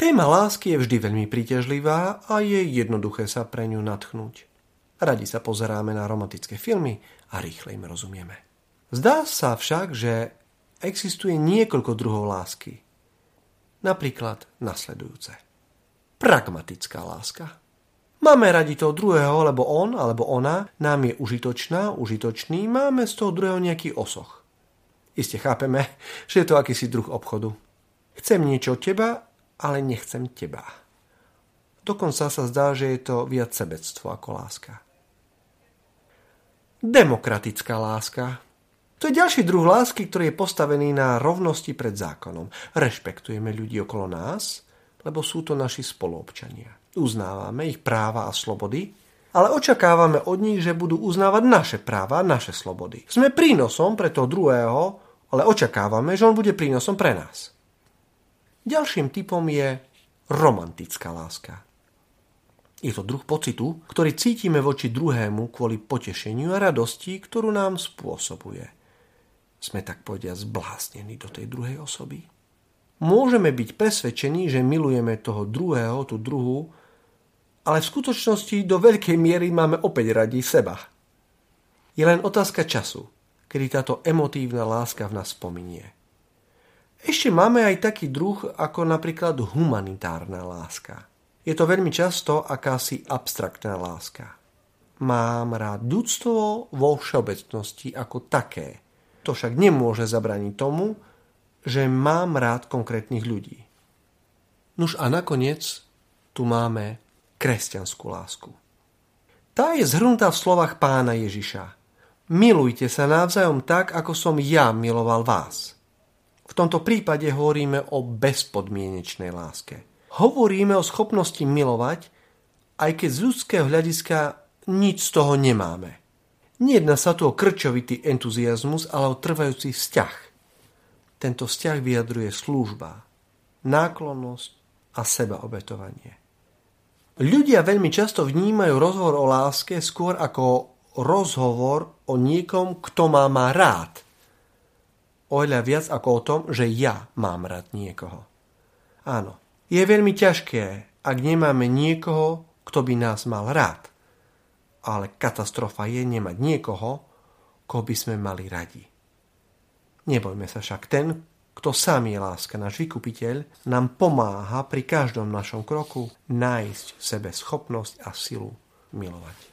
Téma lásky je vždy veľmi príťažlivá a je jednoduché sa pre ňu nadchnúť. Radi sa pozeráme na romantické filmy a rýchle im rozumieme. Zdá sa však, že existuje niekoľko druhov lásky. Napríklad nasledujúce. Pragmatická láska. Máme radi toho druhého, lebo on alebo ona nám je užitočný, máme z toho druhého nejaký osoch. Iste chápeme, že je to akýsi druh obchodu. Chcem niečo od teba, ale nechcem teba. Dokonca sa zdá, že je to viac sebectvo ako láska. Demokratická láska. To je ďalší druh lásky, ktorý je postavený na rovnosti pred zákonom. Rešpektujeme ľudí okolo nás, lebo sú to naši spoluobčania. Uznávame ich práva a slobody, ale očakávame od nich, že budú uznávať naše práva a naše slobody. Sme prínosom pre toho druhého, ale očakávame, že on bude prínosom pre nás. Ďalším typom je romantická láska. Je to druh pocitu, ktorý cítime voči druhému kvôli potešeniu a radosti, ktorú nám spôsobuje. Sme tak povediac zbláznení do tej druhej osoby. Môžeme byť presvedčení, že milujeme toho druhého, tú druhú, ale v skutočnosti do veľkej miery máme opäť radi seba. Je len otázka času, kedy táto emotívna láska v nás spominie. Ešte máme aj taký druh ako napríklad humanitárna láska. Je to veľmi často akási abstraktná láska. Mám rád ľudstvo vo všeobecnosti ako také. To však nemôže zabrániť tomu, že mám rád konkrétnych ľudí. Nuž a nakoniec tu máme kresťanskú lásku. Tá je zhrnutá v slovách Pána Ježiša. Milujte sa navzájom tak, ako som ja miloval vás. V tomto prípade hovoríme o bezpodmienečnej láske. Hovoríme o schopnosti milovať, aj keď z ľudského hľadiska nič z toho nemáme. Nejedná sa tu o krčovitý entuziasmus, ale o trvajúci vzťah. Tento vzťah vyjadruje služba, náklonnosť a sebaobetovanie. Ľudia veľmi často vnímajú rozhovor o láske skôr ako rozhovor o niekom, kto má rád. Oveľa viac ako o tom, že ja mám rád niekoho. Áno, je veľmi ťažké, ak nemáme niekoho, kto by nás mal rád. Ale katastrofa je nemať niekoho, koho by sme mali radi. Nebojme sa však, ten, kto sám je láska, náš vykupiteľ, nám pomáha pri každom našom kroku nájsť v sebe schopnosť a silu milovať.